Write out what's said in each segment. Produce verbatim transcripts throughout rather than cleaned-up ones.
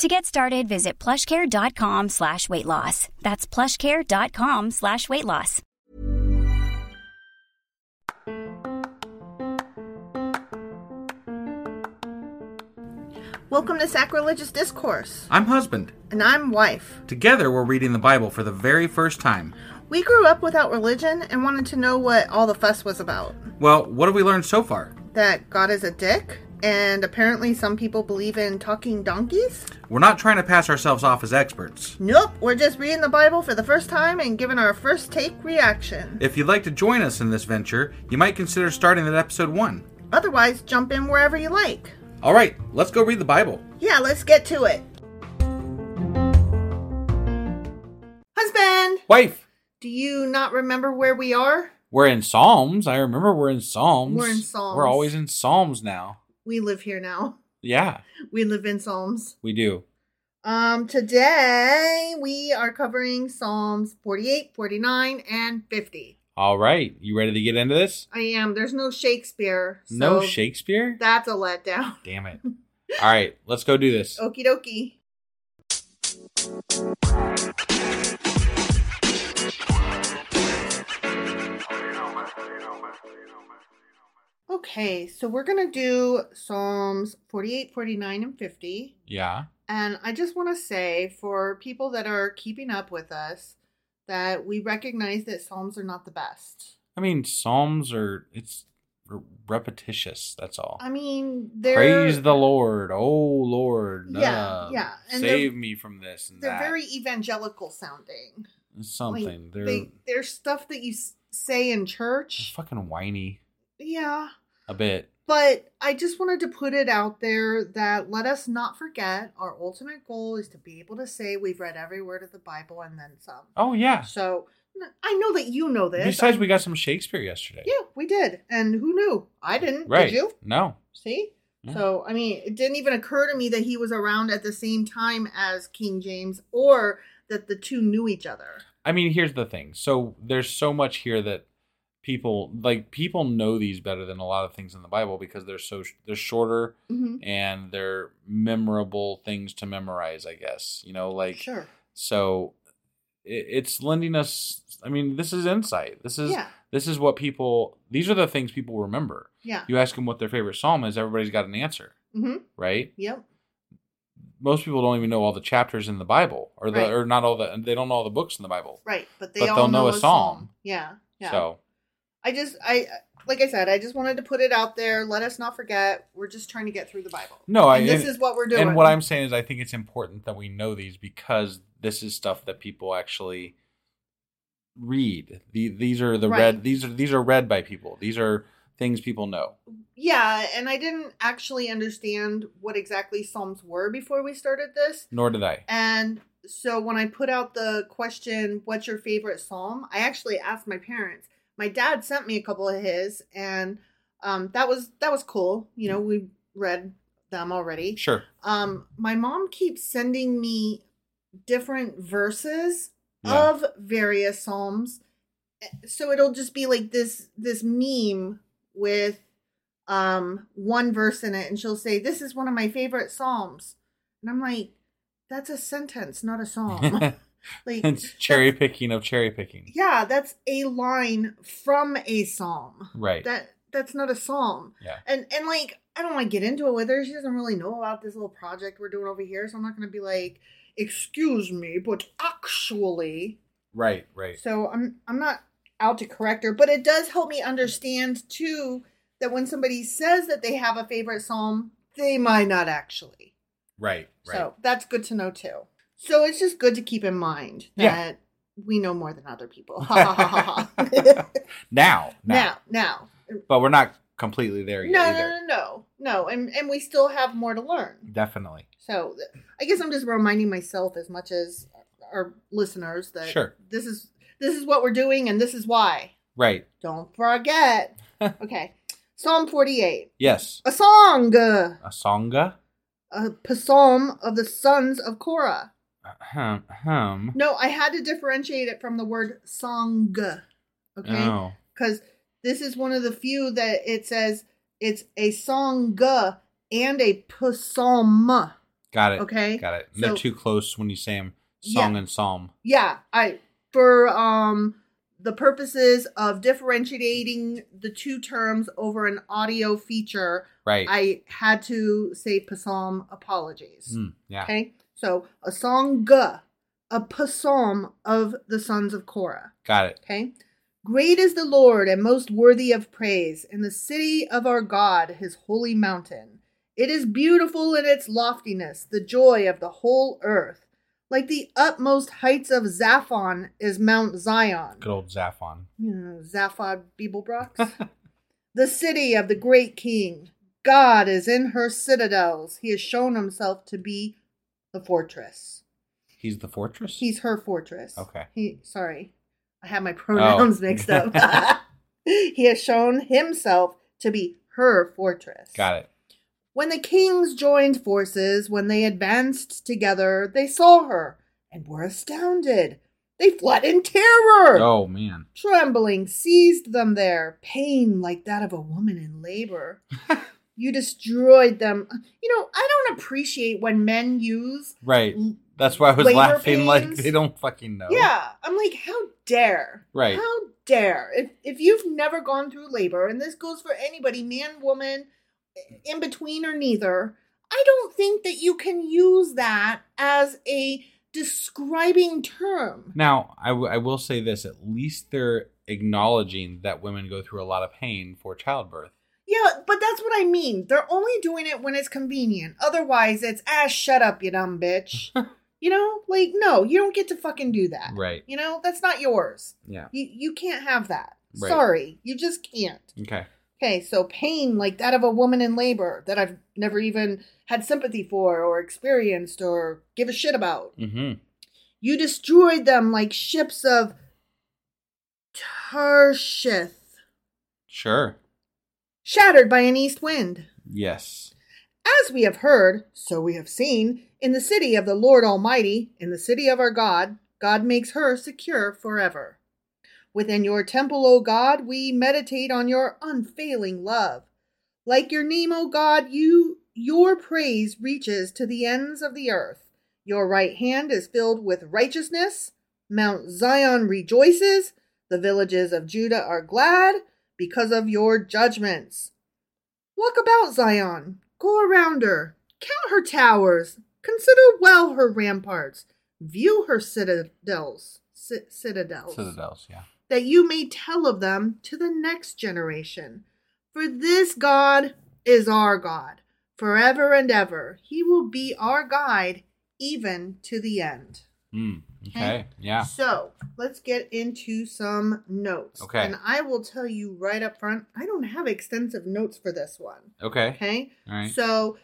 To get started, visit plushcare.com slash weight loss. That's plushcare.com slash weight loss. Welcome to Sacrilegious Discourse. I'm Husband. And I'm Wife. Together, we're reading the Bible for the very first time. We grew up without religion and wanted to know what all the fuss was about. Well, what have we learned so far? That God is a dick. And apparently some people believe in talking donkeys? We're not trying to pass ourselves off as experts. Nope, we're just reading the Bible for the first time and giving our first take reaction. If you'd like to join us in this venture, you might consider starting at episode one. Otherwise, jump in wherever you like. All right, let's go read the Bible. Yeah, let's get to it. Husband! Wife! Do you not remember where we are? We're in Psalms. I remember we're in Psalms. We're in Psalms. We're always in Psalms now. We live here now. Yeah. We live in Psalms. We do. Um, today, we are covering Psalms forty-eight, forty-nine, and fifty. All right. You ready to get into this? I am. There's no Shakespeare. So no Shakespeare? That's a letdown. Damn it. All right. Let's go do this. Okie dokie. Okay, so we're going to do Psalms forty-eight, forty-nine, and fifty. Yeah. And I just want to say for people that are keeping up with us that we recognize that Psalms are not the best. I mean, Psalms are, it's repetitious, that's all. I mean, they're... Praise the Lord, oh Lord. Yeah, uh, yeah. And save me from this and they're that. They're very evangelical sounding. Something. Like, they're, they, they're stuff that you say in church. They're fucking whiny. Yeah. A bit. But I just wanted to put it out there that let us not forget our ultimate goal is to be able to say we've read every word of the Bible and then some. Oh, yeah. So I know that you know this. Besides, I'm, we got some Shakespeare yesterday. Yeah, we did. And who knew? I didn't. Right. Did you? No. See? Yeah. So, I mean, it didn't even occur to me that he was around at the same time as King James or that the two knew each other. I mean, here's the thing. So there's so much here that... People like people know these better than a lot of things in the Bible because they're so they're shorter mm-hmm. and they're memorable things to memorize, I guess, you know, like, sure. So it, it's lending us. I mean, this is insight. This is yeah. This is what people, these are the things people remember. Yeah. You ask them what their favorite psalm is, everybody's got an answer. Mm-hmm. Right? Yep. Most people don't even know all the chapters in the Bible, or the, right. or not all the, they don't know all the books in the Bible. Right. But, they but all they'll know a psalm. psalm. Yeah. Yeah. So. I just, I, like I said, I just wanted to put it out there. Let us not forget. We're just trying to get through the Bible. No, I, and this and, is what we're doing. And what I'm saying is I think it's important that we know these, because this is stuff that people actually read. The, these are the right. read, these are, these are read by people. These are things people know. Yeah. And I didn't actually understand what exactly Psalms were before we started this. Nor did I. And so when I put out the question, what's your favorite Psalm? I actually asked my parents. My dad sent me a couple of his, and um, that was that was cool. You know, we read them already. Sure. Um, my mom keeps sending me different verses yeah. of various psalms, so it'll just be like this this meme with um, one verse in it, and she'll say, "This is one of my favorite psalms," and I'm like, "That's a sentence, not a psalm." Like, it's cherry picking of cherry picking. Yeah, that's a line from a psalm. Right. That that's not a psalm. Yeah. And and like I don't want to get into it with her. She doesn't really know about this little project we're doing over here, so I'm not going to be like, "Excuse me, but actually." Right, right. So I'm I'm not out to correct her, but it does help me understand too that when somebody says that they have a favorite psalm, they might not actually. Right, right. So that's good to know too. So it's just good to keep in mind that yeah. we know more than other people. now, now, now, now. But we're not completely there yet. No, either. no, no, no, no. And and we still have more to learn. Definitely. So I guess I'm just reminding myself as much as our listeners that sure. this is this is what we're doing and this is why. Right. Don't forget. Okay. Psalm forty-eight. Yes. A song. A song. A psalm of the sons of Korah. Hum, hum. No, I had to differentiate it from the word song, okay? Because oh. this is one of the few that it says it's a song and a psalm. Got it. Okay, got it. So, they're too close when you say them, song yeah. and psalm. Yeah, I for um the purposes of differentiating the two terms over an audio feature. Right. I had to say psalm. Apologies. Mm, yeah. Okay. So, a song, a psalm of the sons of Korah. Got it. Okay. Great is the Lord and most worthy of praise in the city of our God, his holy mountain. It is beautiful in its loftiness, the joy of the whole earth. Like the utmost heights of Zaphon is Mount Zion. Good old Zaphon. You know, Zaphod Beeblebrox. The city of the great king. God is in her citadels. He has shown himself to be the fortress. He's the fortress? He's her fortress. Okay. He sorry. I had my pronouns oh. mixed up. He has shown himself to be her fortress. Got it. When the kings joined forces, when they advanced together, they saw her and were astounded. They fled in terror. Oh, man. Trembling seized them there, pain like that of a woman in labor. You destroyed them. You know, I don't appreciate when men use. Right. That's why I was laughing pains. Like they don't fucking know. Yeah. I'm like, how dare? Right. How dare? If if you've never gone through labor, and this goes for anybody, man, woman, in between or neither, I don't think that you can use that as a describing term. Now, I, w- I will say this. At least they're acknowledging that women go through a lot of pain for childbirth. Yeah, but that's what I mean. They're only doing it when it's convenient. Otherwise, it's, ah, shut up, you dumb bitch. You know? Like, no, you don't get to fucking do that. Right. You know? That's not yours. Yeah. You you can't have that. Right. Sorry. You just can't. Okay. Okay, so pain like that of a woman in labor that I've never even had sympathy for or experienced or give a shit about. Mm-hmm. You destroyed them like ships of Tarshith. Sure. Shattered by an east wind. Yes. As we have heard, so we have seen, in the city of the Lord Almighty, in the city of our God, God makes her secure forever. Within your temple, O God, we meditate on your unfailing love. Like your name, O God, you your praise reaches to the ends of the earth. Your right hand is filled with righteousness. Mount Zion rejoices. The villages of Judah are glad because of your judgments. Walk about Zion, go around her, count her towers, consider well her ramparts, view her citadels, c- citadels, citadels, yeah, that you may tell of them to the next generation. For this God is our God forever and ever. He will be our guide even to the end. Mm, okay. okay, yeah. So let's get into some notes. Okay. And I will tell you right up front, I don't have extensive notes for this one. Okay. Okay. All right. So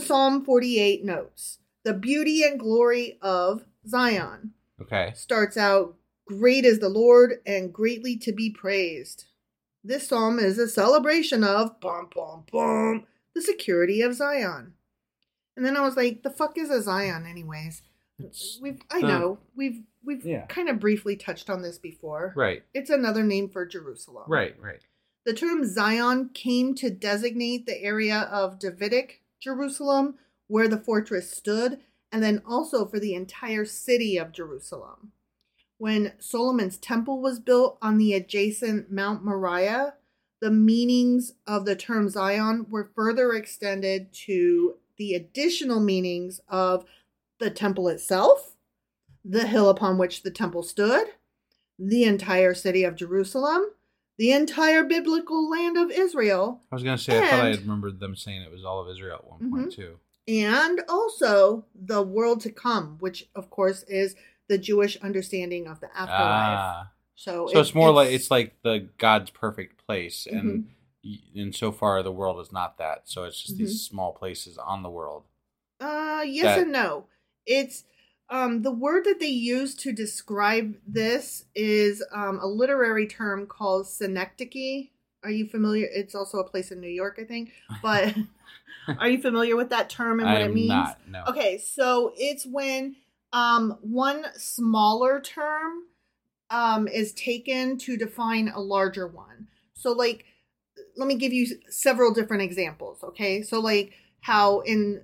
Psalm forty-eight notes. The beauty and glory of Zion. Okay. Starts out, great is the Lord and greatly to be praised. This psalm is a celebration of, bum, bum, bum, the security of Zion. And then I was like, the fuck is a Zion anyways? It's we've I the, know we've we've yeah. kind of briefly touched on this before. Right. It's another name for Jerusalem. Right, right. The term Zion came to designate the area of Davidic Jerusalem where the fortress stood, and then also for the entire city of Jerusalem. When Solomon's temple was built on the adjacent Mount Moriah, the meanings of the term Zion were further extended to the additional meanings of the temple itself, the hill upon which the temple stood, the entire city of Jerusalem, the entire biblical land of Israel. I was going to say, and, I thought I had remembered them saying it was all of Israel at one mm-hmm. point, too. And also the world to come, which, of course, is the Jewish understanding of the afterlife. Ah. So, so it, it's more it's, like it's like the God's perfect place. And mm-hmm. and so far, the world is not that. So it's just mm-hmm. these small places on the world. Uh, yes that, and no. It's um, the word that they use to describe this is um, a literary term called synecdoche. Are you familiar? It's also a place in New York, I think. But are you familiar with that term and what I am it means? Not, no. Okay, so it's when um, one smaller term um, is taken to define a larger one. So, like, let me give you several different examples. Okay, so like how in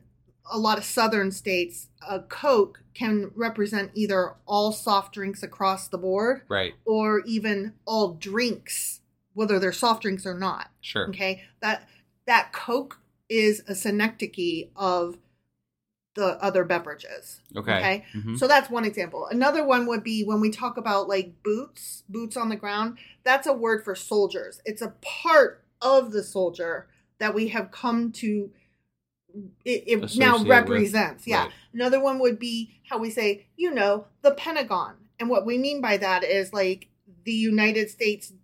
a lot of southern states, a Coke can represent either all soft drinks across the board, right, or even all drinks, whether they're soft drinks or not. Sure. Okay. That that Coke is a synecdoche of the other beverages. Okay. Okay. Mm-hmm. So that's one example. Another one would be when we talk about like boots, boots on the ground. That's a word for soldiers. It's a part of the soldier that we have come to. It, it now represents, with, yeah. Right. Another one would be how we say, you know, the Pentagon. And what we mean by that is like the United States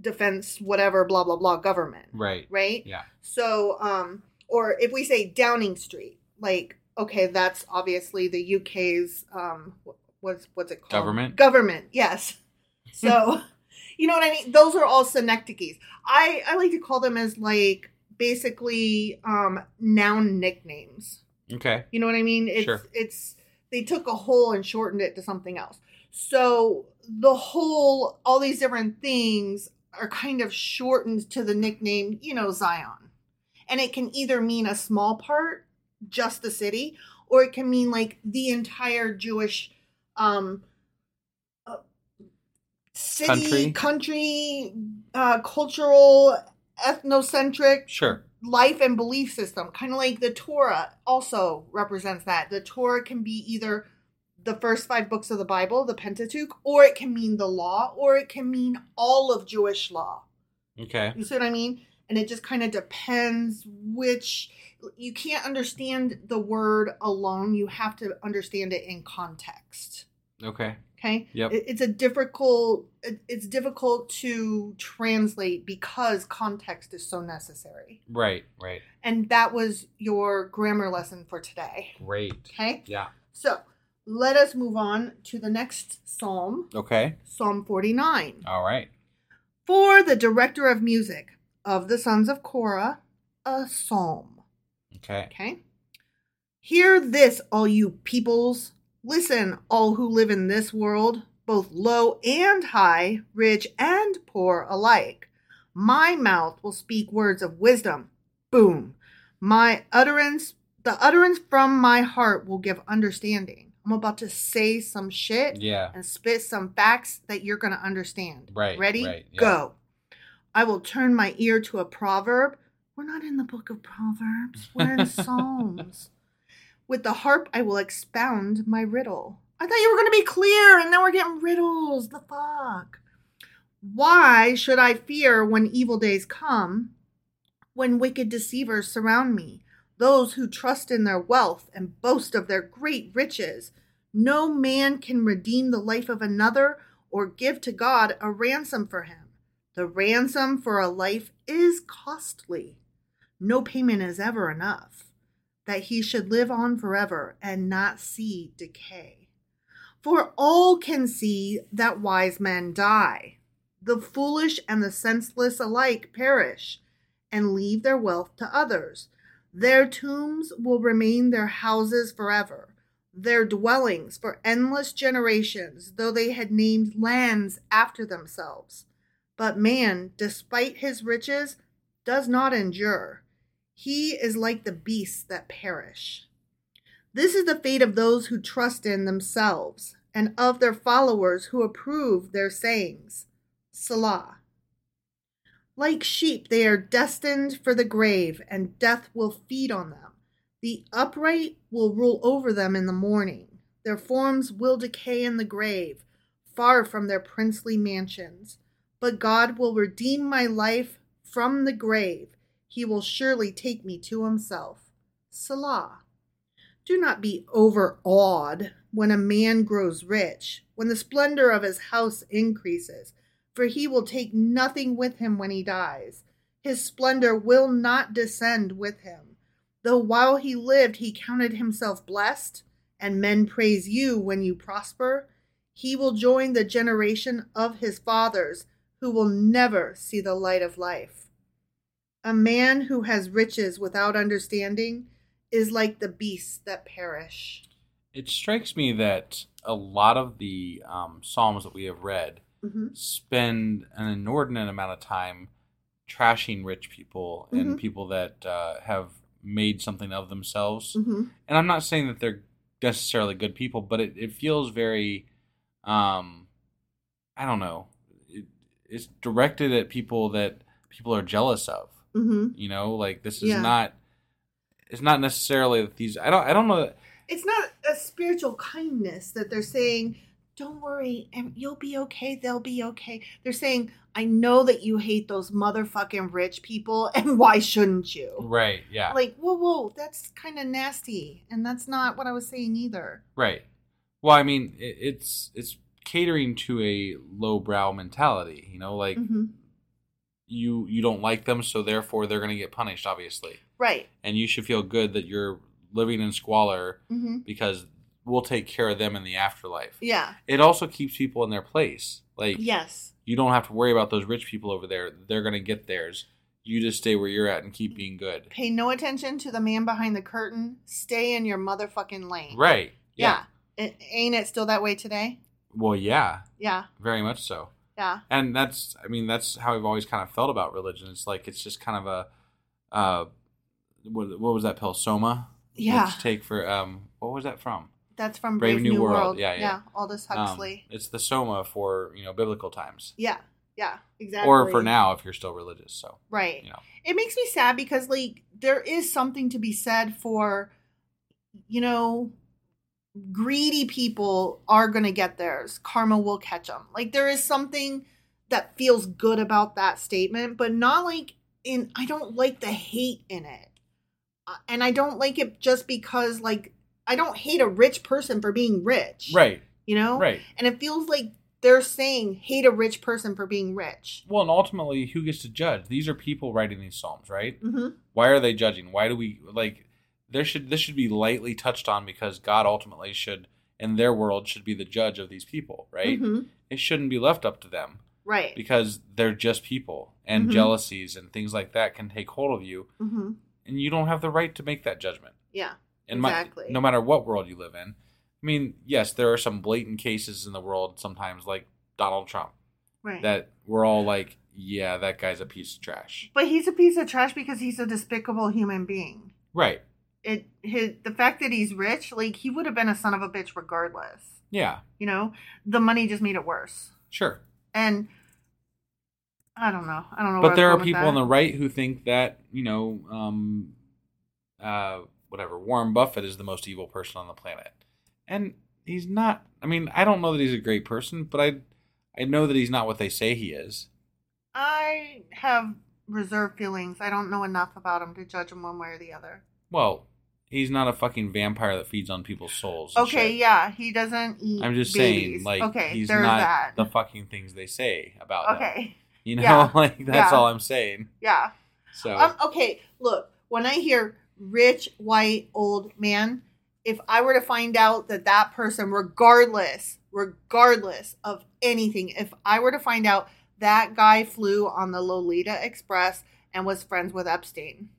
defense, whatever, blah, blah, blah, government. Right. Right? Yeah. So, um, or if we say Downing Street, like, okay, that's obviously the U K's, um, what's, what's it called? Government. Government, yes. So, you know what I mean? Those are all synecdoches. I, I like to call them as like, basically um, noun nicknames. Okay. You know what I mean? It's, sure. It's, they took a whole and shortened it to something else. So the whole, all these different things are kind of shortened to the nickname, you know, Zion. And it can either mean a small part, just the city, or it can mean like the entire Jewish um, uh, city, country, country uh, cultural ethnocentric sure. life and belief system, kind of like the Torah also represents that. The Torah can be either the first five books of the Bible, the Pentateuch, or it can mean the law, or it can mean all of Jewish law. Okay. You see what I mean? And it just kind of depends which, you can't understand the word alone. You have to understand it in context. Okay. Okay. Yep. It's a difficult. It's difficult to translate because context is so necessary. Right. Right. And that was your grammar lesson for today. Great. Okay. Yeah. So let us move on to the next psalm. Okay. Psalm forty-nine. All right. For the director of music of the sons of Korah, a psalm. Okay. Okay. Hear this, all you peoples. Listen, all who live in this world, both low and high, rich and poor alike. My mouth will speak words of wisdom. Boom. My utterance, the utterance from my heart will give understanding. I'm about to say some shit yeah. and spit some facts that you're going to understand. Right. Ready? Right, yeah. Go. I will turn my ear to a proverb. We're not in the book of Proverbs. We're in Psalms. With the harp, I will expound my riddle. I thought you were going to be clear, and now we're getting riddles. The fuck? Why should I fear when evil days come, when wicked deceivers surround me, those who trust in their wealth and boast of their great riches? No man can redeem the life of another or give to God a ransom for him. The ransom for a life is costly. No payment is ever enough, that he should live on forever and not see decay. For all can see that wise men die. The foolish and the senseless alike perish and leave their wealth to others. Their tombs will remain their houses forever, their dwellings for endless generations, though they had named lands after themselves. But man, despite his riches, does not endure. He is like the beasts that perish. This is the fate of those who trust in themselves and of their followers who approve their sayings. Salah. Like sheep, they are destined for the grave, and death will feed on them. The upright will rule over them in the morning. Their forms will decay in the grave, far from their princely mansions. But God will redeem my life from the grave. He will surely take me to himself. Salah. Do not be overawed when a man grows rich, when the splendor of his house increases. For he will take nothing with him when he dies. His splendor will not descend with him. Though while he lived, he counted himself blessed, and men praise you when you prosper, he will join the generation of his fathers, who will never see the light of life. A man who has riches without understanding is like the beasts that perish. It strikes me that a lot of the um, Psalms that we have read Mm-hmm. spend an inordinate amount of time trashing rich people and mm-hmm. people that uh, have made something of themselves. Mm-hmm. And I'm not saying that they're necessarily good people, but it, it feels very, um, I don't know, it, it's directed at people that people are jealous of. Mm-hmm. You know, like this is yeah. not, it's not necessarily that these, I don't, I don't know. That, it's not a spiritual kindness that they're saying, don't worry, and you'll be okay, they'll be okay. They're saying, I know that you hate those motherfucking rich people, and why shouldn't you? Right, yeah. Like, whoa, whoa, that's kind of nasty, and that's not what I was saying either. Right. Well, I mean, it, it's it's catering to a lowbrow mentality, you know, like, mm-hmm. you you don't like them, so therefore they're going to get punished, obviously. Right. And you should feel good that you're living in squalor mm-hmm. because we'll take care of them in the afterlife. Yeah. It also keeps people in their place. Like, yes. You don't have to worry about those rich people over there. They're going to get theirs. You just stay where you're at and keep being good. Pay no attention to the man behind the curtain. Stay in your motherfucking lane. Right. Yeah. yeah. It, ain't it still that way today? Well, yeah. Yeah. Very much so. Yeah. And that's, I mean, that's how I've always kind of felt about religion. It's like, it's just kind of a, uh, what, what was that pill? Soma? Yeah. Let's take for, um, what was that from? That's from Brave, Brave New, New World. World. Yeah, yeah. yeah. Aldous Huxley. Um, it's the Soma for, you know, biblical times. Yeah, yeah, exactly. Or for now if you're still religious, so. Right. You know. It makes me sad because, like, there is something to be said for, you know, greedy people are going to get theirs. Karma will catch them. Like, there is something that feels good about that statement, but not like in, I don't like the hate in it. And I don't like it just because, like, I don't hate a rich person for being rich. Right. You know? Right. And it feels like they're saying hate a rich person for being rich. Well, and ultimately, who gets to judge? These are people writing these Psalms, right? Mm-hmm. Why are they judging? Why do we, like, there should this should be lightly touched on because God ultimately should, in their world, should be the judge of these people, right? Mm-hmm. It shouldn't be left up to them. Right. Because they're just people, and mm-hmm. jealousies and things like that can take hold of you, mm-hmm. and you don't have the right to make that judgment. Yeah. And exactly. My, no matter what world you live in. I mean, yes, there are some blatant cases in the world sometimes, like Donald Trump. Right. That we're all like, yeah, that guy's a piece of trash. But he's a piece of trash because he's a despicable human being. Right. it his the fact that he's rich, like, he would have been a son of a bitch regardless. Yeah. You know, the money just made it worse. Sure. And I don't know. I don't know. But there are people on the right who think that, you know, um, uh, whatever, Warren Buffett is the most evil person on the planet. And he's not. I mean, I don't know that he's a great person, but I, I know that he's not what they say he is. I have reserved feelings. I don't know enough about him to judge him one way or the other. Well, he's not a fucking vampire that feeds on people's souls. Okay, shit. Yeah, he doesn't eat I'm just babies. Saying, like, okay, he's not that. The fucking things they say about okay. him. Okay. You know, yeah. like, that's yeah. all I'm saying. Yeah. So um, okay, look, when I hear rich, white, old man, if I were to find out that that person, regardless, regardless of anything, if I were to find out that guy flew on the Lolita Express and was friends with Epstein,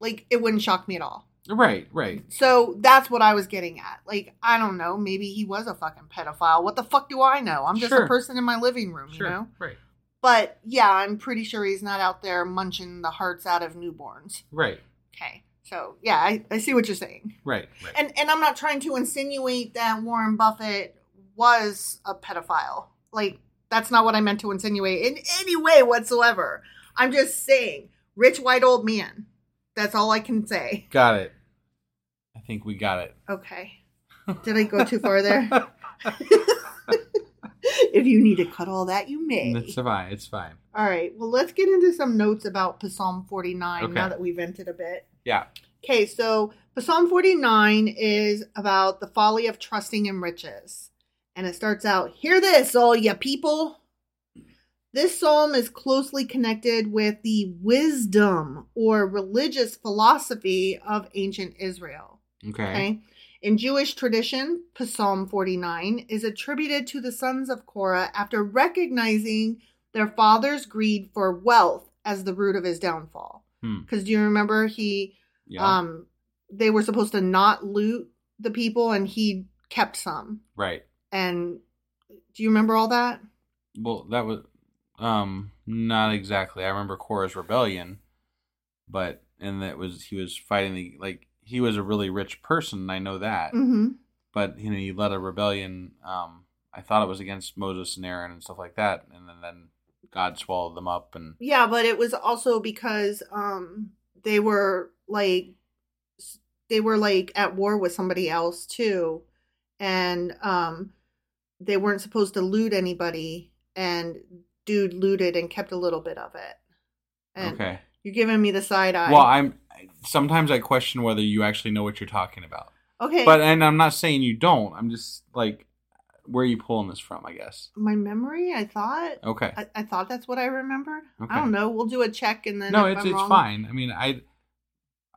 like, it wouldn't shock me at all. Right, right. So that's what I was getting at. Like, I don't know. Maybe he was a fucking pedophile. What the fuck do I know? I'm just sure. a person in my living room, sure. you know? Right. But, yeah, I'm pretty sure he's not out there munching the hearts out of newborns. Right. Okay. So, yeah, I, I see what you're saying. Right, right. And, and I'm not trying to insinuate that Warren Buffett was a pedophile. Like, that's not what I meant to insinuate in any way whatsoever. I'm just saying, rich, white, old man. That's all I can say. Got it. I think we got it. Okay. Did I go too far there? If you need to cut all that, you may. It's fine. It's fine. All right. Well, let's get into some notes about Psalm forty-nine okay. now that we've vented a bit. Yeah. Okay. So Psalm forty-nine is about the folly of trusting in riches. And it starts out, hear this, all ye people. This psalm is closely connected with the wisdom or religious philosophy of ancient Israel. Okay. okay? In Jewish tradition, Psalm forty-nine is attributed to the sons of Korah after recognizing their father's greed for wealth as the root of his downfall. Because hmm. do you remember he, yeah. um, they were supposed to not loot the people and he kept some. Right. And do you remember all that? Well, that was um, not exactly. I remember Korah's rebellion, but and that was he was fighting the like. He was a really rich person. I know that, mm-hmm. but you know, he led a rebellion. Um, I thought it was against Moses and Aaron and stuff like that. And then, then God swallowed them up. And yeah, but it was also because, um, they were like, they were like at war with somebody else too. And, um, they weren't supposed to loot anybody and dude looted and kept a little bit of it. And okay. You're giving me the side eye. Well, I'm, sometimes I question whether you actually know what you're talking about. Okay. But, and I'm not saying you don't. I'm just like, where are you pulling this from, I guess? My memory, I thought. Okay. I, I thought that's what I remembered. Okay. I don't know. We'll do a check and then no, if it's, I'm it's wrong. Fine. I mean, I,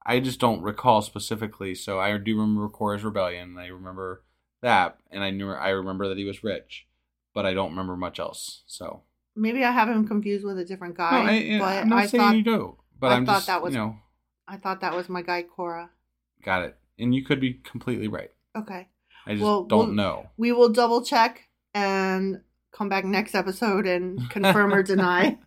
I just don't recall specifically. So I do remember Korah's rebellion. I remember that. And I knew, I remember that he was rich, but I don't remember much else. So maybe I have him confused with a different guy. No, I, but I'm not I saying thought, you do, but I I'm thought just, that was, you know, I thought that was my guy, Korah. Got it. And you could be completely right. Okay. I just well, don't we'll, know. We will double check and come back next episode and confirm or deny.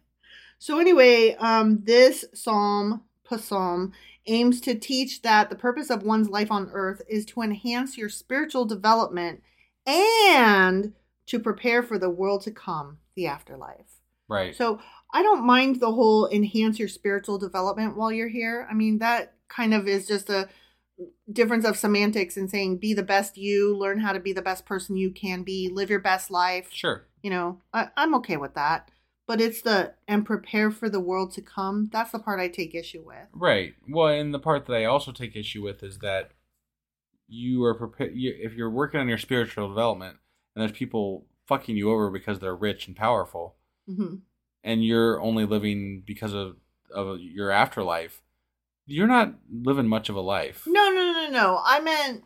So anyway, um, this psalm, psalm, aims to teach that the purpose of one's life on earth is to enhance your spiritual development and to prepare for the world to come, the afterlife. Right. So I don't mind the whole enhance your spiritual development while you're here. I mean, that kind of is just a difference of semantics and saying be the best you, learn how to be the best person you can be, live your best life. Sure. You know, I, I'm okay with that. But it's the, and prepare for the world to come. That's the part I take issue with. Right. Well, and the part that I also take issue with is that you are prepared, you, if you're working on your spiritual development and there's people fucking you over because they're rich and powerful. Mm-hmm. And you're only living because of, of your afterlife, you're not living much of a life. No, no, no, no. I meant,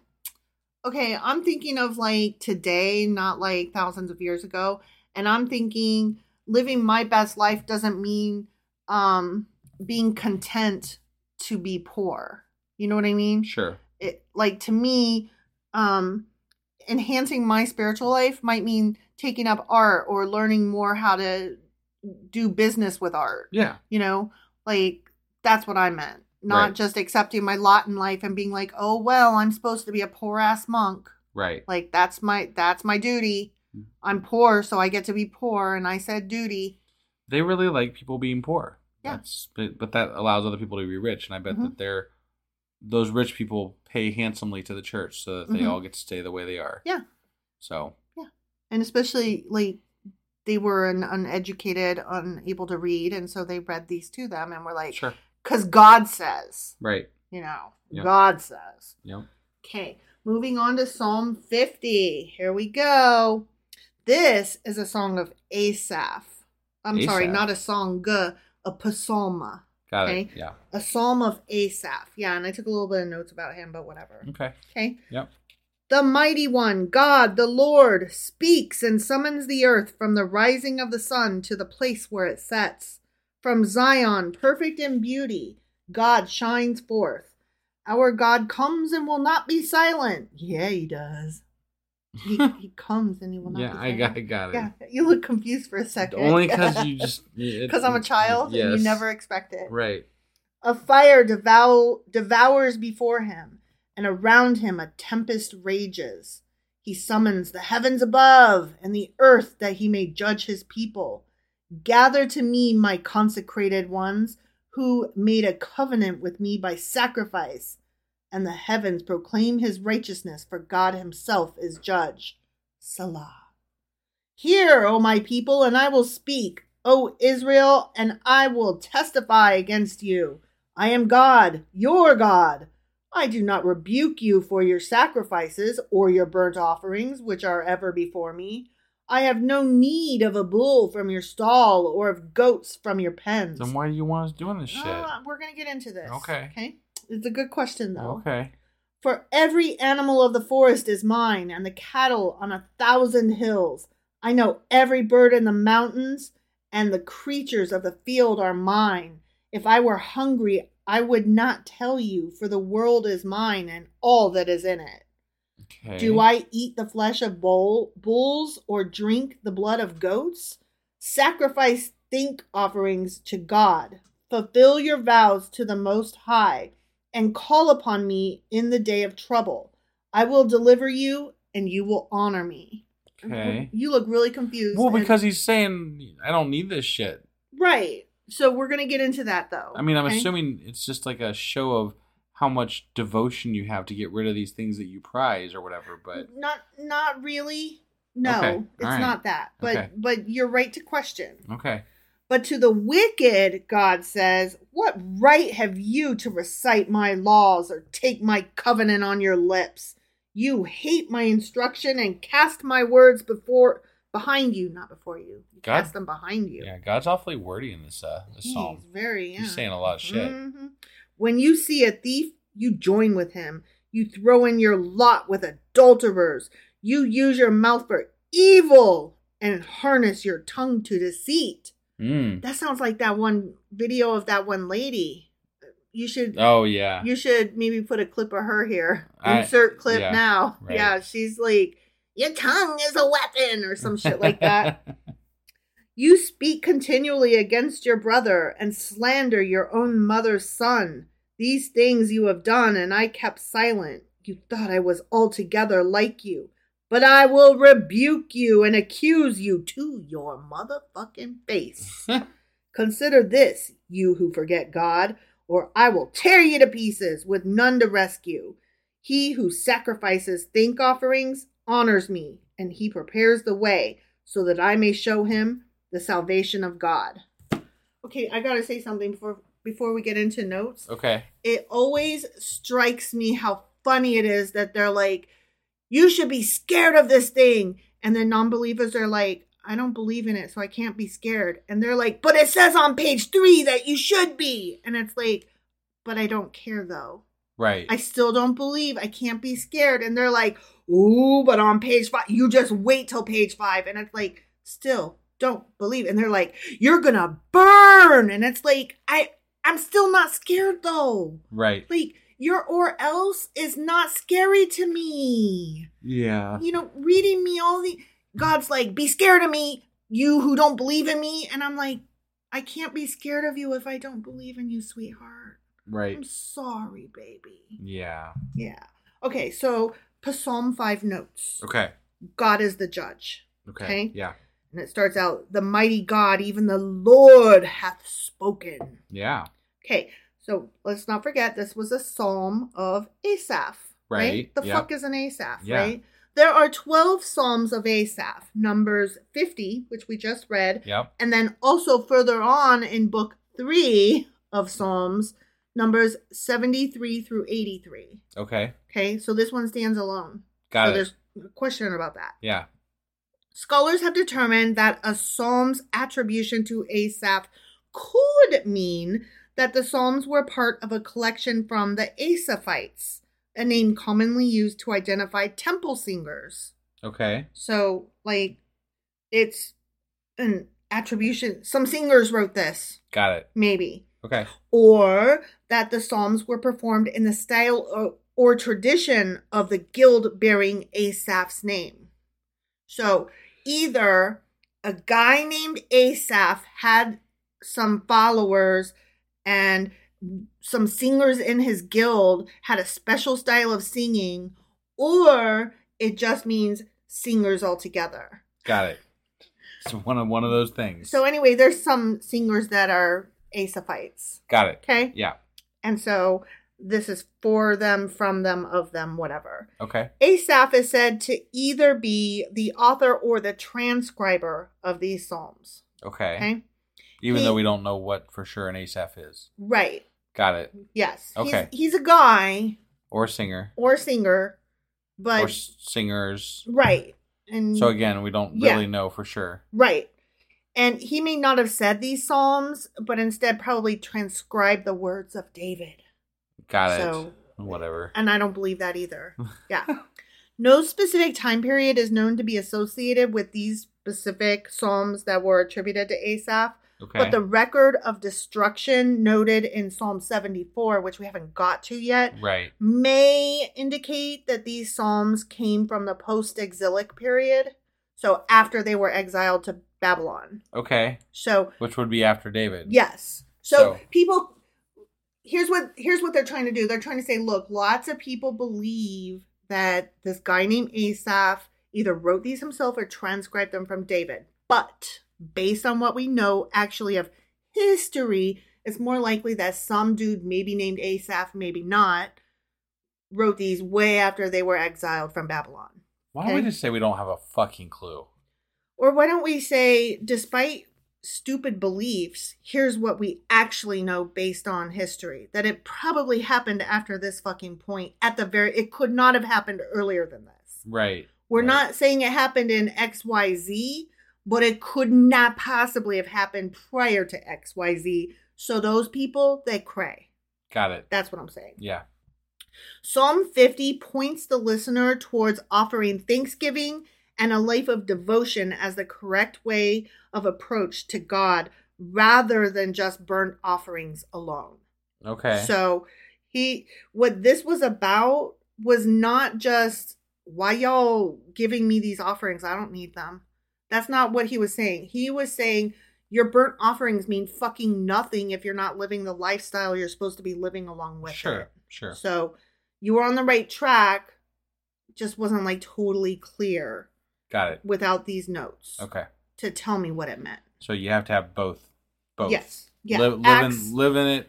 okay, I'm thinking of like today, not like thousands of years ago. And I'm thinking living my best life doesn't mean um, being content to be poor. You know what I mean? Sure. It, like to me, um, enhancing my spiritual life might mean taking up art or learning more how to do business with art. Yeah. You know, like that's what I meant. not right. just accepting my lot in life and being like, oh, well, I'm supposed to be a poor ass monk. Right. Like, that's my that's my duty. I'm poor, so I get to be poor. And I said duty. They really like people being poor. Yeah. That's, but that allows other people to be rich. And I bet mm-hmm. that they're those rich people pay handsomely to the church so that they mm-hmm. all get to stay the way they are. Yeah. So. Yeah. And especially, like, they were an uneducated, unable to read. And so they read these to them and were like, sure. Because God says. Right. You know, yep. God says. Yep. Okay. Moving on to Psalm fifty. Here we go. This is a song of Asaph. I'm Asaph. sorry, not a song, a psalma. Got okay? it. Yeah. A psalm of Asaph. Yeah, and I took a little bit of notes about him, but whatever. Okay. Okay. Yep. The mighty one, God, the Lord, speaks and summons the earth from the rising of the sun to the place where it sets. From Zion, perfect in beauty, God shines forth. Our God comes and will not be silent. Yeah, he does. He, he comes and he will not yeah, be silent. Yeah, I got it. Yeah, you look confused for a second. Only because you just... Because I'm a child yes. and you never expect it. Right. A fire devour, devours before him, and around him a tempest rages. He summons the heavens above and the earth that he may judge his people. Gather to me my consecrated ones who made a covenant with me by sacrifice. And the heavens proclaim his righteousness, for God himself is judge. Selah. Hear, O my people, and I will speak. O Israel, and I will testify against you. I am God, your God. I do not rebuke you for your sacrifices or your burnt offerings, which are ever before me. I have no need of a bull from your stall or of goats from your pens. Then why do you want us doing this shit? Uh, we're going to get into this. Okay. Okay. It's a good question, though. Okay. For every animal of the forest is mine, and the cattle on a thousand hills. I know every bird in the mountains, and the creatures of the field are mine. If I were hungry, I would not tell you, for the world is mine and all that is in it. Okay. Do I eat the flesh of bull, bulls or drink the blood of goats? Sacrifice thank offerings to God. Fulfill your vows to the Most High and call upon me in the day of trouble. I will deliver you and you will honor me. Okay. You look really confused. Well, because and- he's saying, I don't need this shit. Right. So we're going to get into that, though. I mean, I'm okay? assuming it's just like a show of how much devotion you have to get rid of these things that you prize or whatever, but not not really. No, okay. it's right. not that. But okay. but you're right to question. Okay. But to the wicked, God says, what right have you to recite my laws or take my covenant on your lips? You hate my instruction and cast my words before behind you, not before you. you God, cast them behind you. Yeah, God's awfully wordy in this uh this He's psalm. Very, yeah. He's saying a lot of shit. Mm-hmm. When you see a thief, you join with him. You throw in your lot with adulterers. You use your mouth for evil and harness your tongue to deceit. Mm. That sounds like that one video of that one lady. You should. Oh, yeah. You should maybe put a clip of her here. Insert I, clip yeah, now. Right. Yeah, she's like, your tongue is a weapon or some shit like that. You speak continually against your brother and slander your own mother's son. These things you have done, and I kept silent. You thought I was altogether like you, but I will rebuke you and accuse you to your motherfucking face. Consider this, you who forget God, or I will tear you to pieces with none to rescue. He who sacrifices thank offerings honors me, and he prepares the way so that I may show him the salvation of God. Okay, I gotta say something before before we get into notes. Okay. It always strikes me how funny it is that they're like, you should be scared of this thing. And then non-believers are like, I don't believe in it, so I can't be scared. And they're like, but it says on page three that you should be. And it's like, but I don't care though. Right. I still don't believe. I can't be scared. And they're like, ooh, but on page five, you just wait till page five. And it's like, still don't believe. And they're like, you're going to burn. And it's like, I, I'm still not scared though. Right. Like your or else is not scary to me. Yeah. You know, reading me all the, God's like, be scared of me, you who don't believe in me. And I'm like, I can't be scared of you if I don't believe in you, sweetheart. Right. I'm sorry, baby. Yeah. Yeah. Okay, so Psalm five notes. Okay. God is the judge. Okay. okay? Yeah. And it starts out, the mighty God, even the Lord hath spoken. Yeah. Okay, so let's not forget, this was a psalm of Asaph. Right. right? The yep. fuck is an Asaph, yeah. right? There are twelve psalms of Asaph, Numbers fifty, which we just read. Yep. And then also further on in book three of Psalms, Numbers seventy-three through eighty-three. Okay. Okay, so this one stands alone. Got so it. There's a question about that. Yeah. Scholars have determined that a psalm's attribution to Asaph could mean that the psalms were part of a collection from the Asaphites, a name commonly used to identify temple singers. Okay. So, like, it's an attribution. Some singers wrote this. Got it. Maybe. Okay. Or that the psalms were performed in the style or, or tradition of the guild bearing Asaph's name. So, either a guy named Asaph had some followers and some singers in his guild had a special style of singing, or it just means singers altogether. Got it. It's one of one of those things. So anyway, there's some singers that are Asaphites. Got it. Okay? Yeah. And so this is for them, from them, of them, whatever. Okay. Asaph is said to either be the author or the transcriber of these psalms. Okay. Okay? Even he, though we don't know what for sure an Asaph is. Right. Got it. Yes. Okay. He's, he's a guy. Or singer. Or singer. But or singers. Right. And so again, we don't really yeah. know for sure. Right. And he may not have said these psalms, but instead probably transcribed the words of David. Got so, it. Whatever. And I don't believe that either. Yeah. No specific time period is known to be associated with these specific psalms that were attributed to Asaph. Okay. But the record of destruction noted in Psalm seventy-four, which we haven't got to yet, right. may indicate that these psalms came from the post-exilic period. So after they were exiled to Babylon. Okay. So which would be after David. Yes. So, so. people, here's what here's what they're trying to do. They're trying to say, look, lots of people believe that this guy named Asaph either wrote these himself or transcribed them from David. But based on what we know actually of history, it's more likely that some dude, maybe named Asaph, maybe not, wrote these way after they were exiled from Babylon. Why don't okay? we just say we don't have a fucking clue? Or why don't we say, despite stupid beliefs, here's what we actually know based on history. That it probably happened after this fucking point. At the very, it could not have happened earlier than this. Right. We're right. not saying it happened in X Y Z. But it could not possibly have happened prior to X Y Z. So those people, they cray. Got it. That's what I'm saying. Yeah. Psalm fifty points the listener towards offering thanksgiving and a life of devotion as the correct way of approach to God rather than just burnt offerings alone. Okay. So he, what this was about was not just, why y'all giving me these offerings? I don't need them. That's not what he was saying. He was saying your burnt offerings mean fucking nothing if you're not living the lifestyle you're supposed to be living along with. Sure, it. sure. So you were on the right track, just wasn't like totally clear. Got it. Without these notes. Okay. To tell me what it meant. So you have to have both. Both. Yes. Yeah. Live, living, living it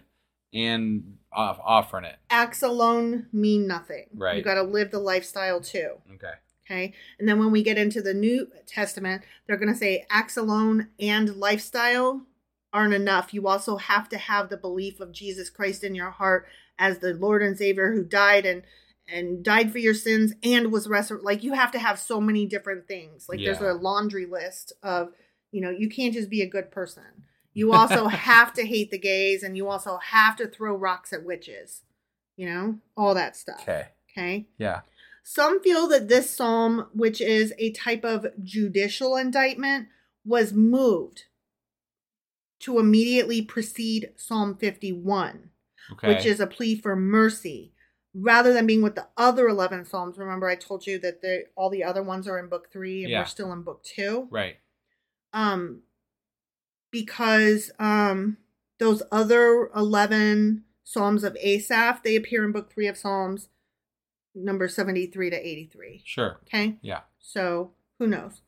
and off, offering it. Acts alone mean nothing. Right. You got to live the lifestyle too. Okay. Okay, and then when we get into the New Testament, they're going to say acts alone and lifestyle aren't enough. You also have to have the belief of Jesus Christ in your heart as the Lord and Savior who died and and died for your sins and was resurrected. Like, you have to have so many different things. Like, yeah. there's a laundry list of, you know, you can't just be a good person. You also have to hate the gays, and you also have to throw rocks at witches. You know, all that stuff. Okay. Okay? Yeah. Some feel that this psalm, which is a type of judicial indictment, was moved to immediately precede Psalm fifty-one, okay. which is a plea for mercy, rather than being with the other eleven psalms. Remember, I told you that the, all the other ones are in Book Three, and yeah. we're still in Book Two, right? Um, because um, those other eleven Psalms of Asaph. They appear in Book Three of Psalms, number seventy-three to eighty-three. Sure. Okay. Yeah. So who knows?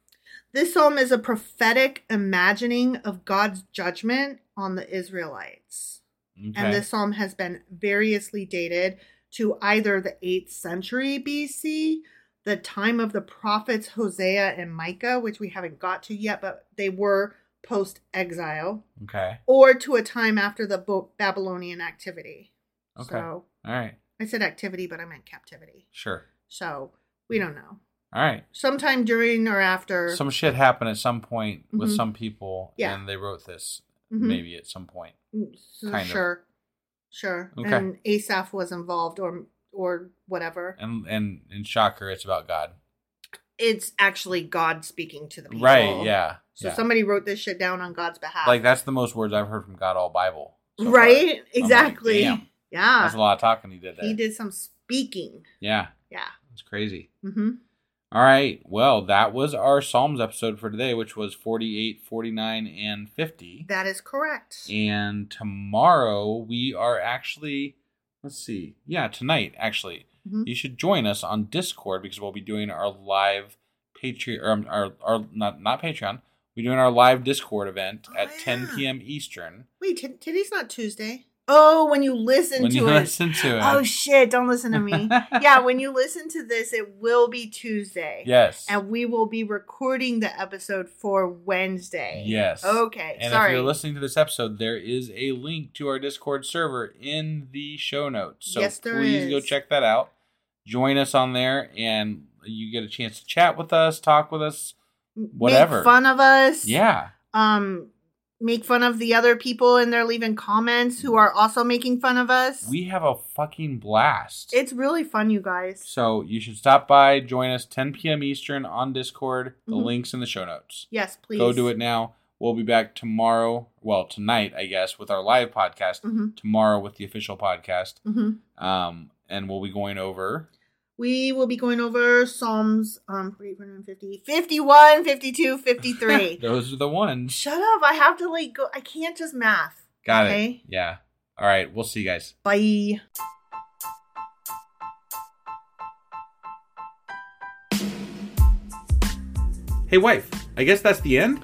This psalm is a prophetic imagining of God's judgment on the Israelites. Okay. And this psalm has been variously dated to either the eighth century B C, the time of the prophets Hosea and Micah, which we haven't got to yet, but they were post-exile. Okay. Or to a time after the Babylonian activity. Okay. So, all right. I said activity, but I meant captivity. Sure. So, we don't know. All right. Sometime during or after. Some shit happened at some point mm-hmm. with some people, yeah. and they wrote this mm-hmm. maybe at some point. So, kind sure. of. Sure. Okay. And Asaph was involved or or whatever. And, and and shocker, it's about God. It's actually God speaking to the people. Right, yeah. So yeah. somebody wrote this shit down on God's behalf. Like, that's the most words I've heard from God all Bible. So right? Far. Exactly. Like, yeah. That's a lot of talking he did there. He did some speaking. Yeah. Yeah. It's crazy. Mm-hmm. All right. Well, that was our Psalms episode for today, which was forty-eight, forty-nine, and fifty. That is correct. And tomorrow we are actually, let's see. Yeah, tonight, actually. Mm-hmm. You should join us on Discord because we'll be doing our live Patreon, or um, our, our, not, not Patreon. We're doing our live Discord event oh, at yeah. ten p.m. Eastern. Wait, t- today's not Tuesday. Oh, when you listen when to you it. listen to it. Oh, shit. Don't listen to me. Yeah, when you listen to this, it will be Tuesday. Yes. And we will be recording the episode for Wednesday. Yes. Okay, and sorry. And if you're listening to this episode, there is a link to our Discord server in the show notes. So yes, there please is. go check that out. Join us on there, and you get a chance to chat with us, talk with us, whatever. Make fun of us. Yeah. Um... Make fun of the other people, and they're leaving comments who are also making fun of us. We have a fucking blast. It's really fun, you guys. So you should stop by, join us ten p.m. Eastern on Discord. The mm-hmm. link's in the show notes. Yes, please. Go do it now. We'll be back tomorrow. Well, tonight, I guess, with our live podcast. Mm-hmm. Tomorrow with the official podcast. Mm-hmm. Um, and we'll be going over... We will be going over Psalms um, forty-one, fifty, fifty-one, fifty-two, fifty-three. Those are the ones. Shut up. I have to, like, go. I can't just math. Got okay? it. Yeah. All right. We'll see you guys. Bye. Hey, wife. I guess that's the end?